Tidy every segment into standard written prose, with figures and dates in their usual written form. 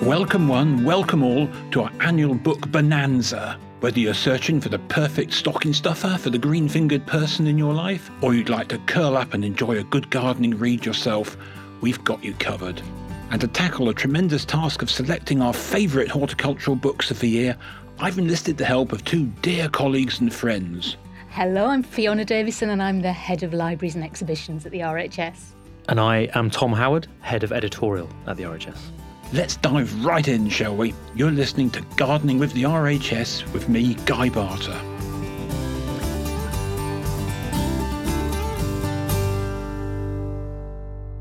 Welcome one, welcome all to our annual book bonanza. Whether you're searching for the perfect stocking stuffer for the green-fingered person in your life, or you'd like to curl up and enjoy a good gardening read yourself, we've got you covered. And to tackle the tremendous task of selecting our favourite horticultural books of the year, I've enlisted the help of two dear colleagues and friends. Hello, I'm Fiona Davison and I'm the Head of Libraries and Exhibitions at the RHS. And I am Tom Howard, Head of Editorial at the RHS. Let's dive right in, shall we? You're listening to Gardening with the RHS with me, Guy Barter.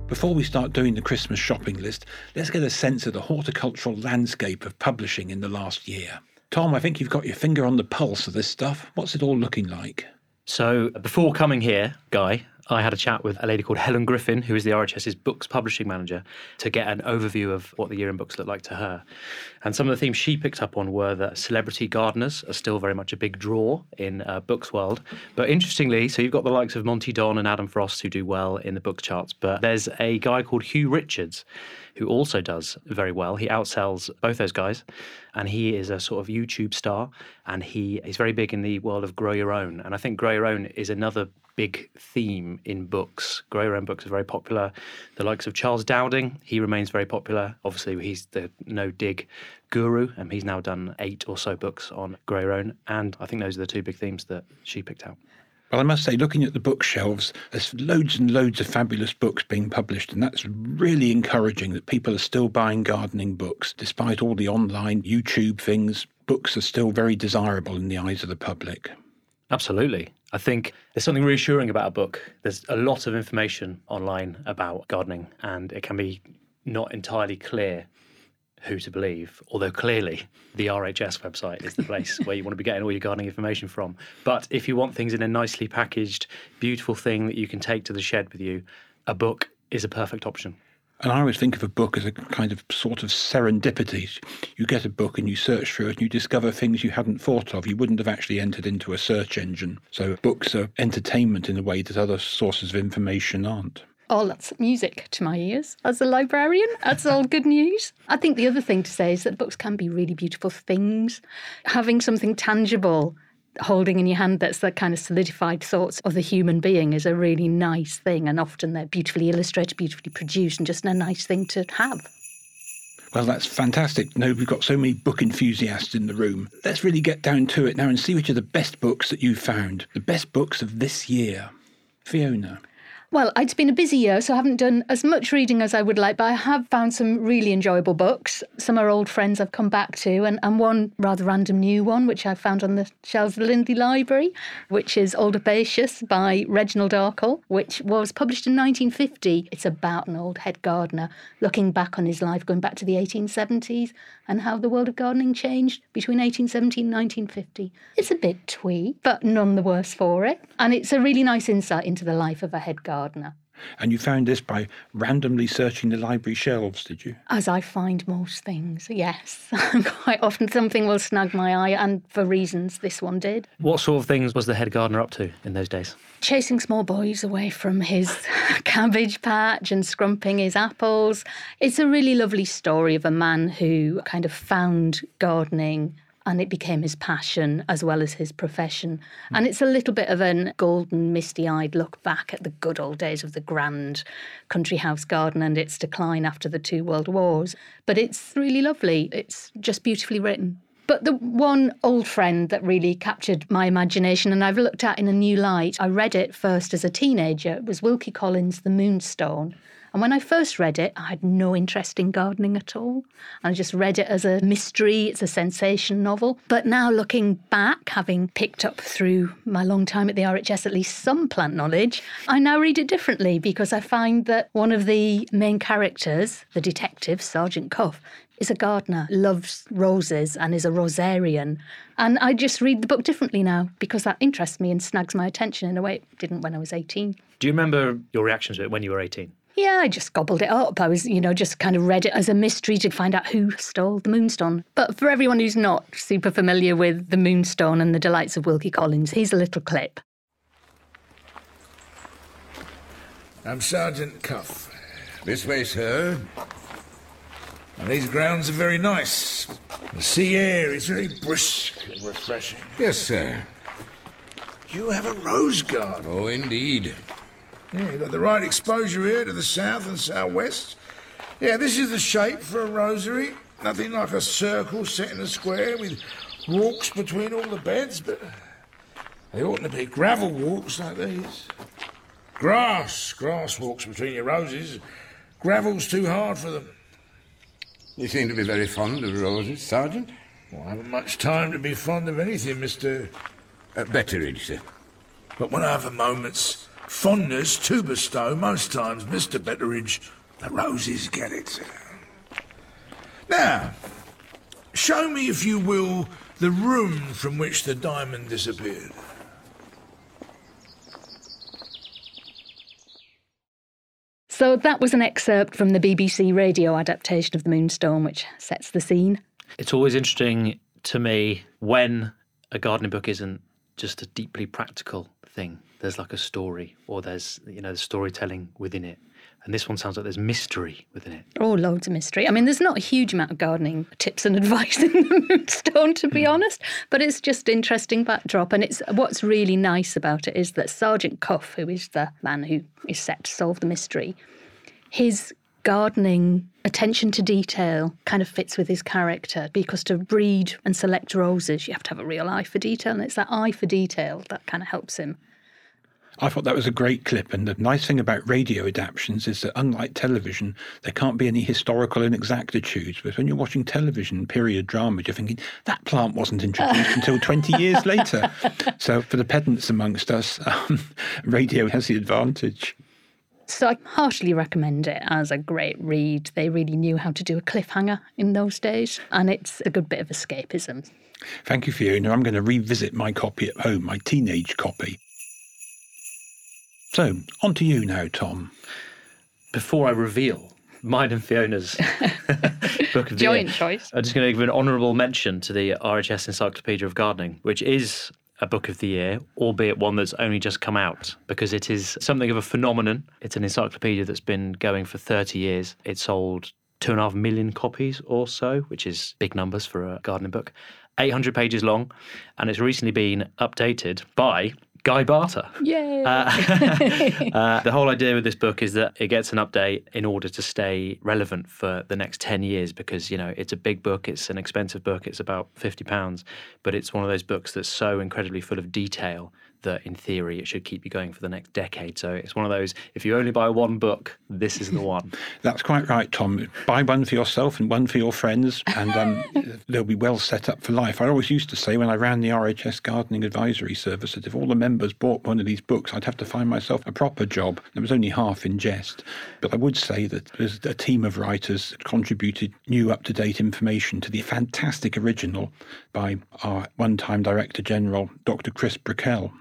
Before we start doing the Christmas shopping list, let's get a sense of the horticultural landscape of publishing in the last year. Tom, I think you've got your finger on the pulse of this stuff. What's it all looking like? So before coming here, Guy, I had a chat with a lady called Helen Griffin, who is the RHS's books publishing manager, to get an overview of what the year in books looked like to her. And some of the themes she picked up on were that celebrity gardeners are still very much a big draw in books world. But interestingly, so you've got the likes of Monty Don and Adam Frost who do well in the book charts, but there's a guy called Huw Richards who also does very well. He outsells both those guys, and he is a sort of YouTube star, and he is very big in the world of grow your own. And I think grow your own is another big theme in books. Grow your own books are very popular. The likes of Charles Dowding, he remains very popular. Obviously, he's the no-dig guru, and he's now done 8 or so books on grow your own. And I think those are the two big themes that she picked out. Well, I must say, looking at the bookshelves, there's loads and loads of fabulous books being published, and that's really encouraging that people are still buying gardening books. Despite all the online YouTube things, books are still very desirable in the eyes of the public. Absolutely. I think there's something reassuring about a book. There's a lot of information online about gardening, and it can be not entirely clear who to believe, although clearly the RHS website is the place where you want to be getting all your gardening information from. But if you want things in a nicely packaged, beautiful thing that you can take to the shed with you, a book is a perfect option. And I always think of a book as a kind of sort of serendipity. You get a book and you search through it and you discover things you hadn't thought of. You wouldn't have actually entered into a search engine. So books are entertainment in a way that other sources of information aren't. Oh, that's music to my ears as a librarian. That's all good news. I think the other thing to say is that books can be really beautiful things. Having something tangible holding in your hand that's the kind of solidified thoughts of the human being is a really nice thing, and often they're beautifully illustrated, beautifully produced, and just a nice thing to have. Well, that's fantastic. No, we've got so many book enthusiasts in the room. Let's really get down to it now and see which are the best books that you've found, the best books of this year. Fiona? Well, it's been a busy year, so I haven't done as much reading as I would like, but I have found some really enjoyable books. Some are old friends I've come back to, and one rather random new one, which I found on the shelves of the Lindley Library, which is Old Herbaceous by Reginald Arkell, which was published in 1950. It's about an old head gardener looking back on his life, going back to the 1870s, and how the world of gardening changed between 1870 and 1950. It's a bit twee, but none the worse for it. And it's a really nice insight into the life of a head gardener. And you found this by randomly searching the library shelves, did you? As I find most things, yes. Quite often something will snag my eye, and for reasons this one did. What sort of things was the head gardener up to in those days? Chasing small boys away from his cabbage patch and scrumping his apples. It's a really lovely story of a man who kind of found gardening and it became his passion as well as his profession. Mm. And it's a little bit of a golden, misty-eyed look back at the good old days of the grand country house garden and its decline after the two world wars. But it's really lovely. It's just beautifully written. But the one old friend that really captured my imagination and I've looked at in a new light, I read it first as a teenager, it was Wilkie Collins' The Moonstone. And when I first read it, I had no interest in gardening at all. I just read it as a mystery, it's a sensation novel. But now looking back, having picked up through my long time at the RHS at least some plant knowledge, I now read it differently because I find that one of the main characters, the detective, Sergeant Cuff, is a gardener, loves roses and is a rosarian. And I just read the book differently now because that interests me and snags my attention in a way it didn't when I was 18. Do you remember your reaction to it when you were 18? Yeah, I just gobbled it up. I was, just kind of read it as a mystery to find out who stole the Moonstone. But for everyone who's not super familiar with the Moonstone and the delights of Wilkie Collins, here's a little clip. I'm Sergeant Cuff. This way, sir. And these grounds are very nice. The sea air is very brisk and refreshing. Yes, sir. You have a rose garden. Oh, indeed. Yeah, you've got the right exposure here to the south and southwest. Yeah, this is the shape for a rosary. Nothing like a circle set in a square with walks between all the beds, but they oughtn't to be gravel walks like these. Grass walks between your roses. Gravel's too hard for them. You seem to be very fond of roses, Sergeant. Well, I haven't much time to be fond of anything, Mr. Betteridge, sir. But when I have a moment's fondness to bestow, most times, Mr. Betteridge, the roses get it. Now, show me, if you will, the room from which the diamond disappeared. So that was an excerpt from the BBC radio adaptation of The Moonstone, which sets the scene. It's always interesting to me when a gardening book isn't just a deeply practical thing. There's like a story, or there's, storytelling within it. And this one sounds like there's mystery within it. Oh, loads of mystery. I mean, there's not a huge amount of gardening tips and advice in The Moonstone, to be honest, but it's just interesting backdrop. And it's what's really nice about it is that Sergeant Cuff, who is the man who is set to solve the mystery, his gardening attention to detail kind of fits with his character, because to breed and select roses, you have to have a real eye for detail, and it's that eye for detail that kind of helps him. I thought that was a great clip, and the nice thing about radio adaptions is that, unlike television, there can't be any historical inexactitudes. But when you're watching television period dramas, you're thinking, that plant wasn't introduced until 20 years later. So for the pedants amongst us, radio has the advantage. So I heartily recommend it as a great read. They really knew how to do a cliffhanger in those days, and it's a good bit of escapism. Thank you, Fiona. I'm going to revisit my copy at home, my teenage copy. So, on to you now, Tom. Before I reveal mine and Fiona's book of the joint choice, I'm just going to give an honourable mention to the RHS Encyclopedia of Gardening, which is a book of the year, albeit one that's only just come out, because it is something of a phenomenon. It's an encyclopedia that's been going for 30 years. It sold 2.5 million copies or so, which is big numbers for a gardening book. 800 pages long, and it's recently been updated by Guy Barter. Yay! The whole idea with this book is that it gets an update in order to stay relevant for the next 10 years because, it's a big book, it's an expensive book, it's about £50, but it's one of those books that's so incredibly full of detail that, in theory, it should keep you going for the next decade. So it's one of those, if you only buy one book, this is the one. That's quite right, Tom. Buy one for yourself and one for your friends, and they'll be well set up for life. I always used to say when I ran the RHS Gardening Advisory Service that if all the members bought one of these books, I'd have to find myself a proper job. It was only half in jest. But I would say that there's a team of writers that contributed new up-to-date information to the fantastic original by our one-time Director General, Dr. Chris Brickell.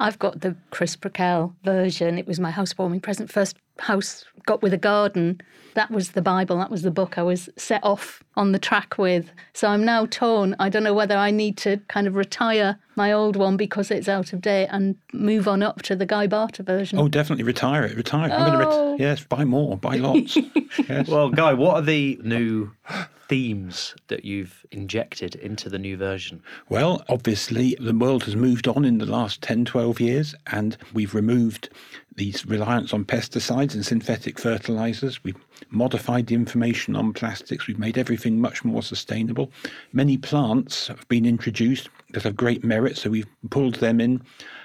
I've got the Chris Brickell version. It was my housewarming present. First house got with a garden. That was the Bible. That was the book I was set off on the track with. So I'm now torn. I don't know whether I need to kind of retire my old one because it's out of date and move on up to the Guy Barter version. Oh, definitely retire it. Retire it. I'm going to buy more. Buy lots. Yes. Well, Guy, what are the new themes that you've injected into the new version? Well, obviously, the world has moved on in the last 10, 12 years, and we've removed these reliance on pesticides and synthetic fertilisers. We've modified the information on plastics. We've made everything much more sustainable. Many plants have been introduced that have great merit, so we've pulled them in.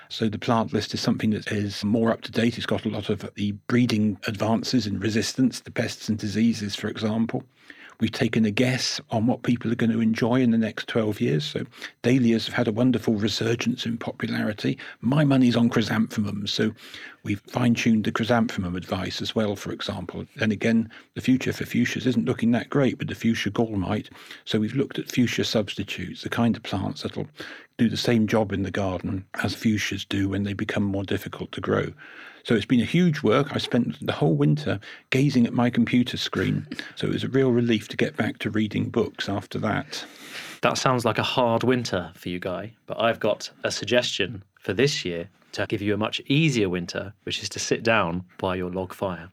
So the plant list is something that is more up to date. It's got a lot of the breeding advances in resistance to pests and diseases, for example. We've taken a guess on what people are going to enjoy in the next 12 years. So dahlias have had a wonderful resurgence in popularity. My money's on chrysanthemums. So we've fine-tuned the chrysanthemum advice as well, for example. And again, the future for fuchsias isn't looking that great, but the fuchsia gall might. So we've looked at fuchsia substitutes, the kind of plants that'll do the same job in the garden as fuchsias do when they become more difficult to grow. So it's been a huge work. I spent the whole winter gazing at my computer screen. So it was a real relief to get back to reading books after that. That sounds like a hard winter for you, Guy, but I've got a suggestion for this year to give you a much easier winter, which is to sit down by your log fire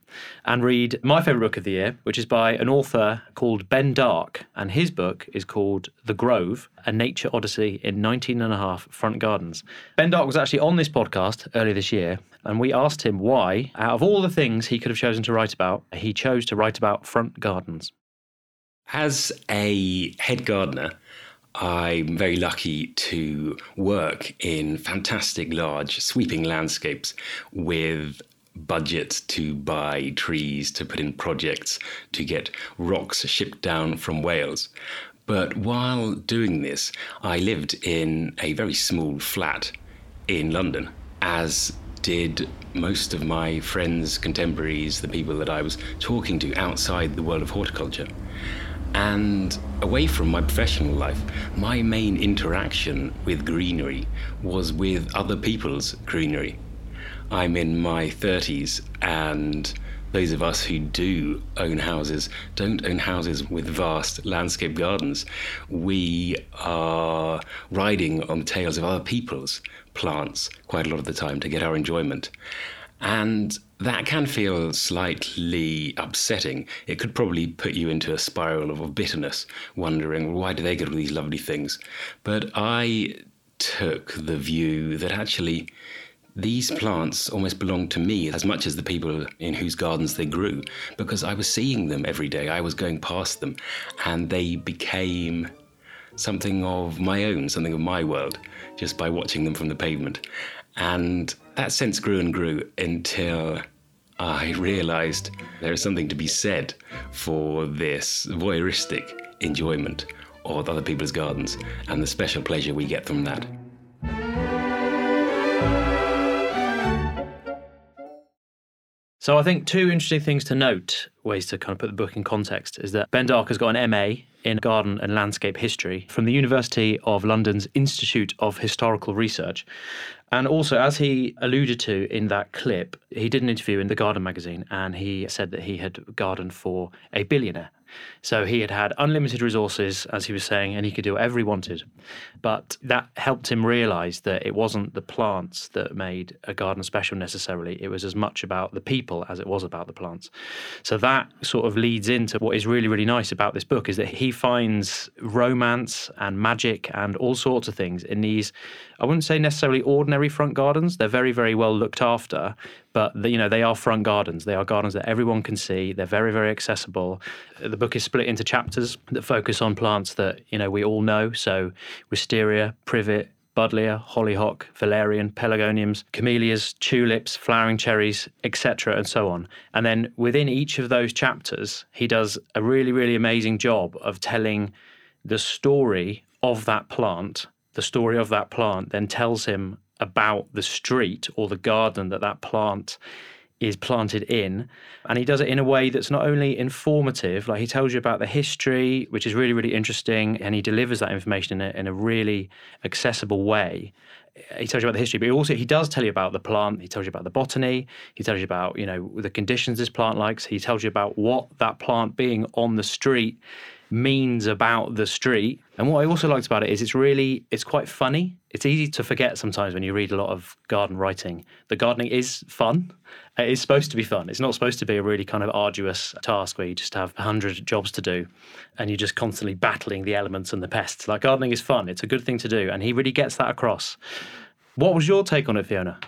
and read my favourite book of the year, which is by an author called Ben Dark, and his book is called The Grove, A Nature Odyssey in 19½ Front Gardens. Ben Dark was actually on this podcast earlier this year, and we asked him why, out of all the things he could have chosen to write about, he chose to write about front gardens. As a head gardener, I'm very lucky to work in fantastic large sweeping landscapes with budgets to buy trees, to put in projects, to get rocks shipped down from Wales. But while doing this, I lived in a very small flat in London, as did most of my friends, contemporaries, the people that I was talking to outside the world of horticulture. And away from my professional life, my main interaction with greenery was with other people's greenery. I'm in my 30s, and those of us who do own houses don't own houses with vast landscape gardens. We are riding on the tails of other people's plants quite a lot of the time to get our enjoyment. And that can feel slightly upsetting. It could probably put you into a spiral of bitterness, wondering, well, why do they get all these lovely things? But I took the view that actually these plants almost belonged to me as much as the people in whose gardens they grew, because I was seeing them every day. I was going past them, and they became something of my own, something of my world, just by watching them from the pavement. And that sense grew and grew until I realised there is something to be said for this voyeuristic enjoyment of other people's gardens and the special pleasure we get from that. So I think two interesting things to note, ways to kind of put the book in context, is that Ben Dark has got an MA in Garden and Landscape History from the University of London's Institute of Historical Research. And also, as he alluded to in that clip, he did an interview in The Garden magazine, and he said that he had gardened for a billionaire. So he had had unlimited resources, as he was saying, and he could do whatever he wanted. But that helped him realise that it wasn't the plants that made a garden special necessarily. It was as much about the people as it was about the plants. So that sort of leads into what is really, really nice about this book, is that he finds romance and magic and all sorts of things in these, I wouldn't say necessarily ordinary front gardens. They're very, very well looked after. But, they are front gardens. They are gardens that everyone can see. They're very, very accessible. The book is split into chapters that focus on plants that, we all know. So wisteria, privet, buddleia, hollyhock, valerian, pelargoniums, camellias, tulips, flowering cherries, etc., and so on. And then within each of those chapters, he does a really, really amazing job of telling the story of that plant. The story of that plant then tells him about the street or the garden that plant is planted in, and he does it in a way that's not only informative, like he tells you about the history, which is really, really interesting, and he delivers that information in a really accessible way. He tells you about the history, but he does tell you about the plant. He tells you about the botany. He tells you about, the conditions this plant likes. He tells you about what that plant being on the street means about the street. And what I also liked about it is it's quite funny. It's easy to forget sometimes when you read a lot of garden writing that gardening is fun. It is supposed to be fun. It's not supposed to be a really kind of arduous task where you just have 100 jobs to do and you're just constantly battling the elements and the pests. Like, gardening is fun. It's a good thing to do. And he really gets that across. What was your take on it, Fiona?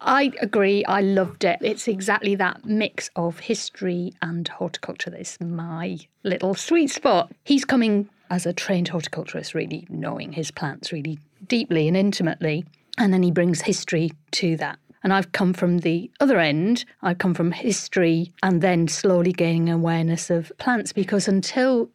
I agree. I loved it. It's exactly that mix of history and horticulture that is my little sweet spot. He's coming as a trained horticulturist, really knowing his plants really deeply and intimately, and then he brings history to that. And I've come from the other end. I've come from history and then slowly gaining awareness of plants, because until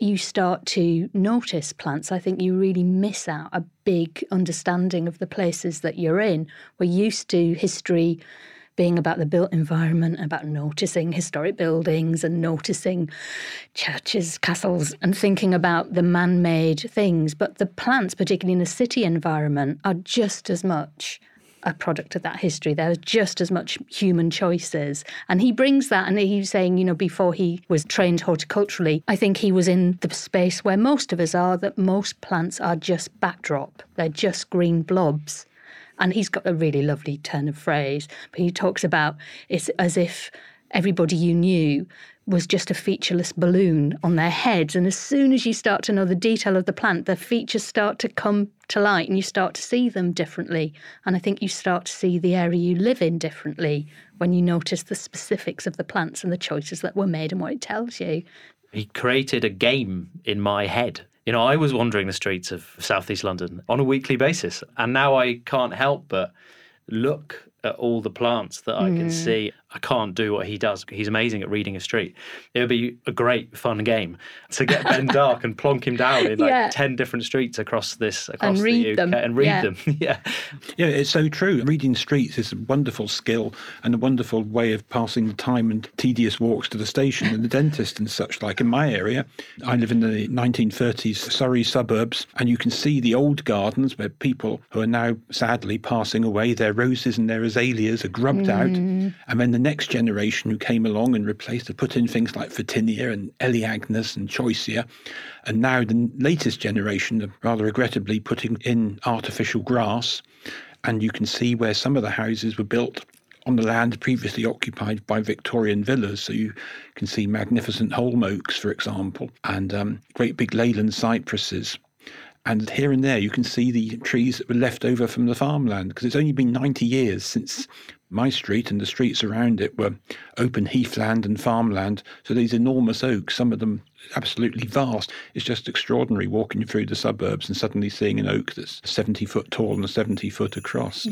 you start to notice plants, I think you really miss out a big understanding of the places that you're in. We're used to history being about the built environment, about noticing historic buildings and noticing churches, castles, and thinking about the man-made things. But the plants, particularly in a city environment, are just as much a product of that history. There's just as much human choices. And he brings that, and he's saying, you know, before he was trained horticulturally, I think he was in the space where most of us are, that most plants are just backdrop. They're just green blobs. And he's got a really lovely turn of phrase. But he talks about it's as if everybody you knew was just a featureless balloon on their heads. And as soon as you start to know the detail of the plant, the features start to come to light and you start to see them differently. And I think you start to see the area you live in differently when you notice the specifics of the plants and the choices that were made and what it tells you. He created a game in my head. You know, I was wandering the streets of southeast London on a weekly basis, and now I can't help but look at all the plants that I can see. I can't do what he does. He's amazing at reading a street. It would be a great fun game to get Ben Dark and plonk him down in like 10 different streets across the UK and read them. Yeah, it's so true. Reading streets is a wonderful skill and a wonderful way of passing the time and tedious walks to the station and the dentist and such like. In my area, I live in the 1930s Surrey suburbs, and you can see the old gardens where people who are now sadly passing away, their roses and their azaleas are grubbed out, and then the next generation who came along and replaced it, put in things like Vertinia and Eleagnus and Choicea. And now the latest generation are rather regrettably putting in artificial grass. And you can see where some of the houses were built on the land previously occupied by Victorian villas. So you can see magnificent holm oaks, for example, and great big leyland cypresses. And here and there you can see the trees that were left over from the farmland, because it's only been 90 years since my street and the streets around it were open heathland and farmland. So these enormous oaks, some of them absolutely vast. It's just extraordinary walking through the suburbs and suddenly seeing an oak that's 70 foot tall and 70 foot across.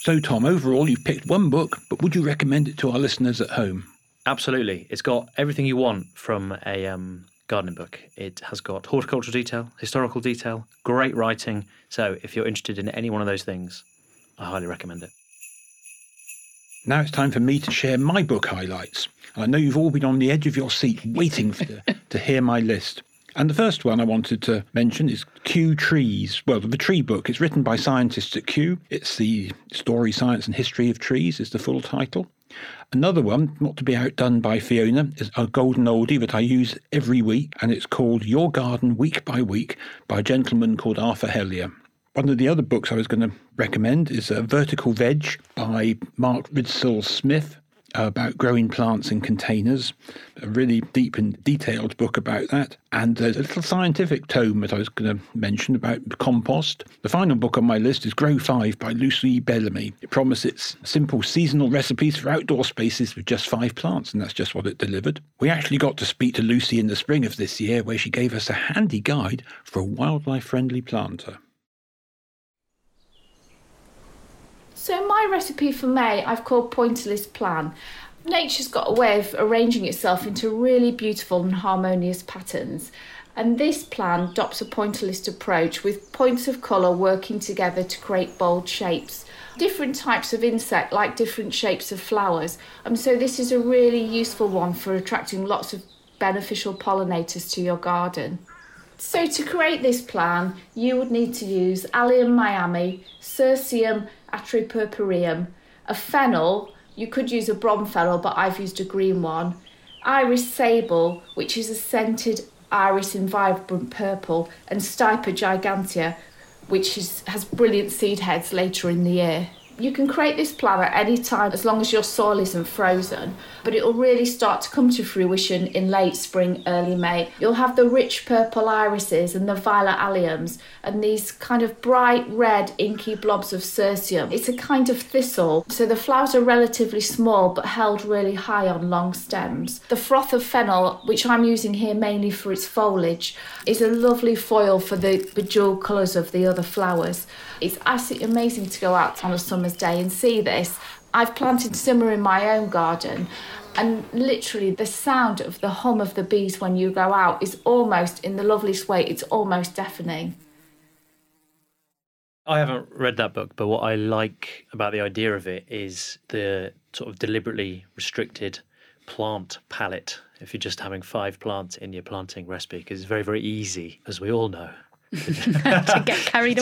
So Tom, overall, you've picked one book, but would you recommend it to our listeners at home? Absolutely. It's got everything you want from a gardening book. It has got horticultural detail, historical detail, great writing. So if you're interested in any one of those things, I highly recommend it. Now it's time for me to share my book highlights. And I know you've all been on the edge of your seat waiting to hear my list. And the first one I wanted to mention is Kew Trees. Well, the tree book. It's written by scientists at Kew. It's The Story, Science and History of Trees is the full title. Another one, not to be outdone by Fiona, is a golden oldie that I use every week, and it's called Your Garden Week by Week by a gentleman called Arthur Hellyer. One of the other books I was going to recommend is Vertical Veg by Mark Ridsall-Smith, about growing plants in containers, a really deep and detailed book about that. And there's a little scientific tome that I was going to mention about compost. The final book on my list is Grow 5 by Lucy Bellamy. It promises simple seasonal recipes for outdoor spaces with just 5 plants, and that's just what it delivered. We actually got to speak to Lucy in the spring of this year, where she gave us a handy guide for a wildlife-friendly planter. So my recipe for May I've called Pointerless Plan. Nature's got a way of arranging itself into really beautiful and harmonious patterns. And this plan adopts a pointerless approach with points of colour working together to create bold shapes. Different types of insect like different shapes of flowers. And so this is a really useful one for attracting lots of beneficial pollinators to your garden. So to create this plan, you would need to use Allium Miami, Circium Atropurpureum, a fennel. You could use a brom fennel, but I've used a green one. Iris sable, which is a scented iris in vibrant purple, and Stipa gigantea, which has brilliant seed heads later in the year. You can create this plan at any time as long as your soil isn't frozen, but it will really start to come to fruition in late spring, early May. You'll have the rich purple irises and the violet alliums and these kind of bright red inky blobs of circium. It's a kind of thistle, so the flowers are relatively small but held really high on long stems. The froth of fennel, which I'm using here mainly for its foliage, is a lovely foil for the bejeweled colours of the other flowers. It's absolutely amazing to go out on a summer's day and see this. I've planted summer in my own garden, and literally the sound of the hum of the bees when you go out is almost, in the loveliest way, it's almost deafening. I haven't read that book, but what I like about the idea of it is the sort of deliberately restricted plant palette. If you're just having 5 plants in your planting recipe, because it's very, very easy, as we all know, to get carried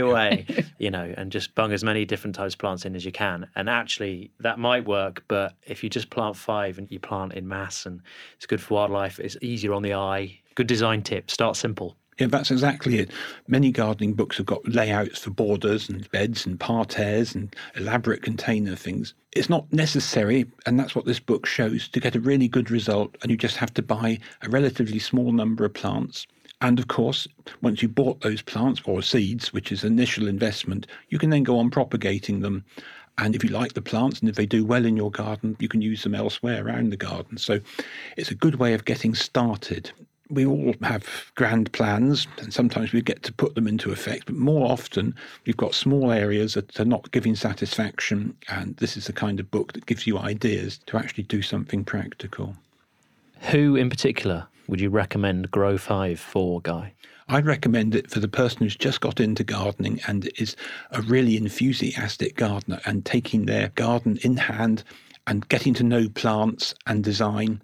away. You know, and just bung as many different types of plants in as you can. And actually, that might work, but if you just plant 5 and you plant in mass, and it's good for wildlife, it's easier on the eye. Good design tip, start simple. Yeah, that's exactly it. Many gardening books have got layouts for borders and beds and parterres and elaborate container things. It's not necessary, and that's what this book shows, to get a really good result, and you just have to buy a relatively small number of plants. And of course, once you bought those plants or seeds, which is initial investment, you can then go on propagating them. And if you like the plants and if they do well in your garden, you can use them elsewhere around the garden. So it's a good way of getting started. We all have grand plans and sometimes we get to put them into effect, but more often we've got small areas that are not giving satisfaction. And this is the kind of book that gives you ideas to actually do something practical. Who in particular would you recommend Grow 5 for, Guy? I'd recommend it for the person who's just got into gardening and is a really enthusiastic gardener and taking their garden in hand and getting to know plants and design.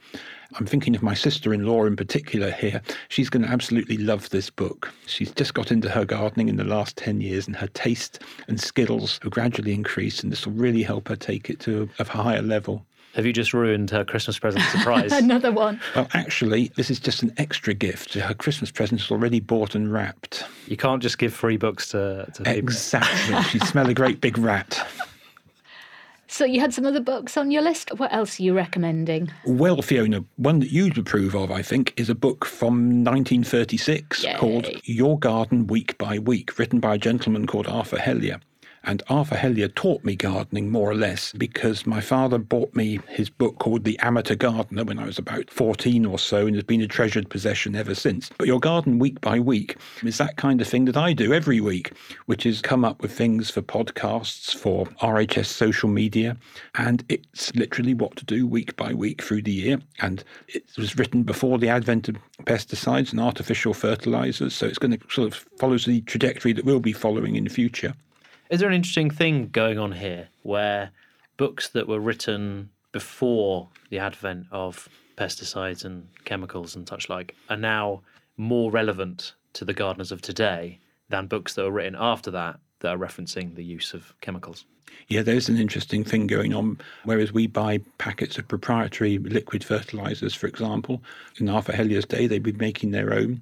I'm thinking of my sister-in-law in particular here. She's going to absolutely love this book. She's just got into her gardening in the last 10 years and her taste and skills have gradually increased, and this will really help her take it to a higher level. Have you just ruined her Christmas present surprise? Another one. Well, actually, this is just an extra gift. Her Christmas present is already bought and wrapped. You can't just give free books to people. Exactly. She'd smell a great big rat. So you had some other books on your list. What else are you recommending? Well, Fiona, one that you'd approve of, I think, is a book from 1936 called Your Garden Week by Week, written by a gentleman called Arthur Hellyer. And Arthur Hellyer taught me gardening, more or less, because my father bought me his book called The Amateur Gardener when I was about 14 or so, and has been a treasured possession ever since. But Your Garden Week by Week is that kind of thing that I do every week, which is come up with things for podcasts, for RHS social media, and it's literally what to do week by week through the year. And it was written before the advent of pesticides and artificial fertilisers, so it's going to sort of follow the trajectory that we'll be following in the future. Is there an interesting thing going on here where books that were written before the advent of pesticides and chemicals and such like are now more relevant to the gardeners of today than books that were written after that that are referencing the use of chemicals? Yeah, there's an interesting thing going on. Whereas we buy packets of proprietary liquid fertilisers, for example, in Arthur Hellyer's day, they'd be making their own.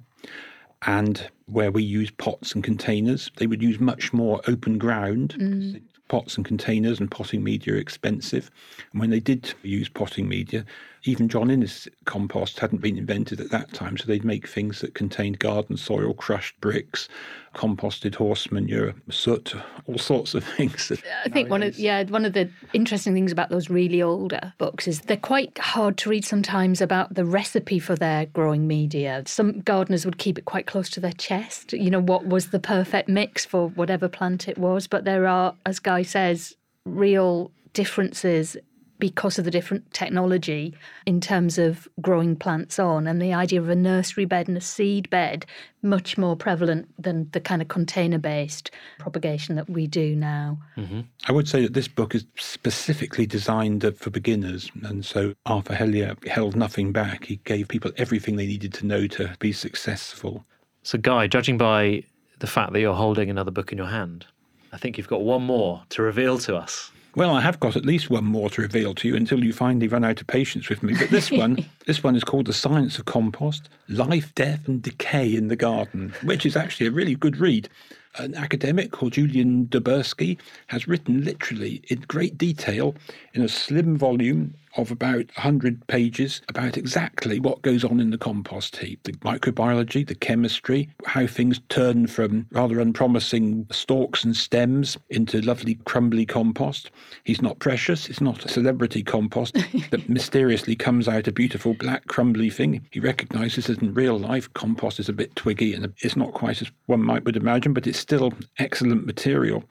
And where we use pots and containers, they would use much more open ground. Pots and containers and potting media are expensive. And when they did use potting media, even John Innes compost hadn't been invented at that time. So they'd make things that contained garden soil, crushed bricks, composted horse manure, soot, all sorts of things. I think one of the interesting things about those really older books is they're quite hard to read sometimes about the recipe for their growing media. Some gardeners would keep it quite close to their chest, you know, what was the perfect mix for whatever plant it was. But there are, as Guy says, real differences because of the different technology in terms of growing plants on, and the idea of a nursery bed and a seed bed much more prevalent than the kind of container-based propagation that we do now. Mm-hmm. I would say that this book is specifically designed for beginners, and so Arthur Hellyer held nothing back. He gave people everything they needed to know to be successful. So Guy, judging by the fact that you're holding another book in your hand, I think you've got one more to reveal to us. Well, I have got at least one more to reveal to you until you finally run out of patience with me. But this one is called The Science of Compost, Life, Death and Decay in the Garden, which is actually a really good read. An academic called Julian Doberski has written literally in great detail in a slim volume of about 100 pages about exactly what goes on in the compost heap, the microbiology, the chemistry, how things turn from rather unpromising stalks and stems into lovely crumbly compost. He's not precious. It's not a celebrity compost that mysteriously comes out a beautiful black crumbly thing. He recognises that in real life compost is a bit twiggy and it's not quite as one might would imagine, but it's still excellent material.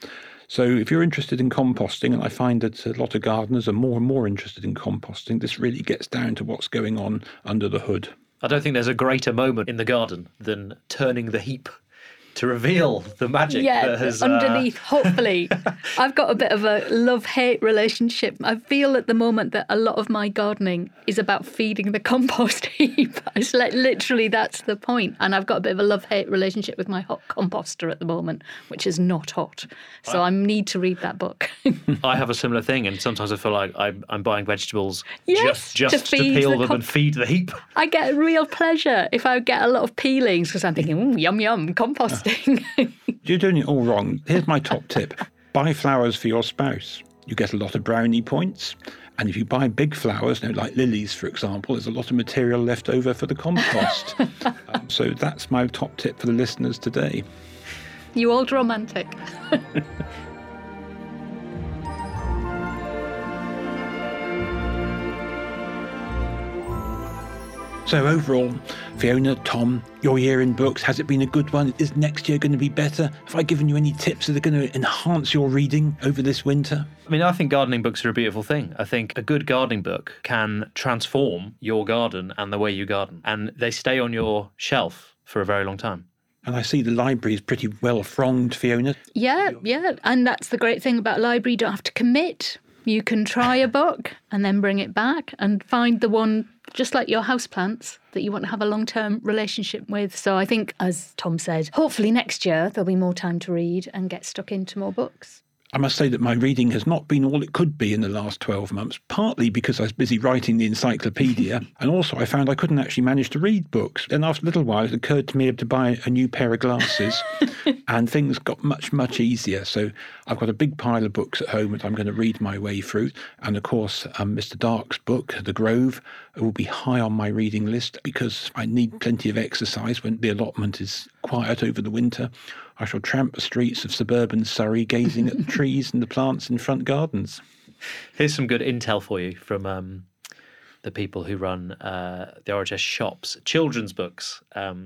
So if you're interested in composting, and I find that a lot of gardeners are more and more interested in composting, this really gets down to what's going on under the hood. I don't think there's a greater moment in the garden than turning the heap to reveal the magic that has... underneath, hopefully. I've got a bit of a love-hate relationship. I feel at the moment that a lot of my gardening is about feeding the compost heap. It's like literally that's the point. And I've got a bit of a love-hate relationship with my hot composter at the moment, which is not hot. So I need to read that book. I have a similar thing, and sometimes I feel like I'm buying vegetables just to peel them and feed the heap. I get real pleasure if I get a lot of peelings because I'm thinking, yum, yum, compost. You're doing it all wrong. Here's my top tip. Buy flowers for your spouse. You get a lot of brownie points. And if you buy big flowers, like lilies, for example, there's a lot of material left over for the compost. So that's my top tip for the listeners today. You old romantic. So overall, Fiona, Tom, your year in books, has it been a good one? Is next year going to be better? Have I given you any tips that are going to enhance your reading over this winter? I mean, I think gardening books are a beautiful thing. I think a good gardening book can transform your garden and the way you garden. And they stay on your shelf for a very long time. And I see the library is pretty well thronged, Fiona. Yeah. And that's the great thing about library. You don't have to commit. You can try a book and then bring it back and find the one, just like your houseplants, that you want to have a long-term relationship with. So I think, as Tom said, hopefully next year there'll be more time to read and get stuck into more books. I must say that my reading has not been all it could be in the last 12 months, partly because I was busy writing the encyclopedia, and also I found I couldn't actually manage to read books. Then after a little while, it occurred to me to buy a new pair of glasses, and things got much, much easier. So I've got a big pile of books at home that I'm going to read my way through. And of course, Mr. Dark's book, The Grove, will be high on my reading list because I need plenty of exercise when the allotment is quiet over the winter. I shall tramp the streets of suburban Surrey, gazing at the trees and the plants in front gardens. Here's some good intel for you from the people who run the RHS shops. Children's books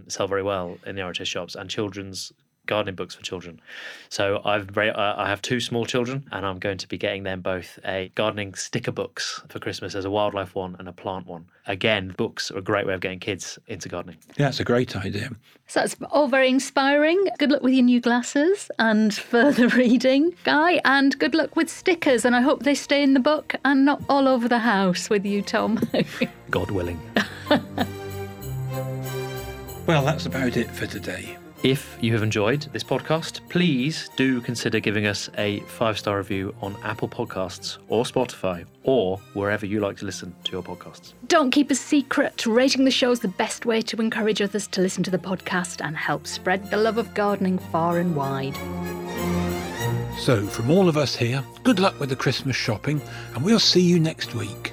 sell very well in the RHS shops, and children's gardening books for children. So I have two small children, and I'm going to be getting them both a gardening sticker books for Christmas. There's a wildlife one and a plant one. Again, books are a great way of getting kids into gardening. Yeah, it's a great idea. So that's all very inspiring. Good luck with your new glasses and further reading, Guy, and good luck with stickers. And I hope they stay in the book and not all over the house with you, Tom. God willing. Well, that's about it for today. If you have enjoyed this podcast, please do consider giving us a 5-star review on Apple Podcasts or Spotify or wherever you like to listen to your podcasts. Don't keep a secret. Rating the show is the best way to encourage others to listen to the podcast and help spread the love of gardening far and wide. So from all of us here, good luck with the Christmas shopping, and we'll see you next week.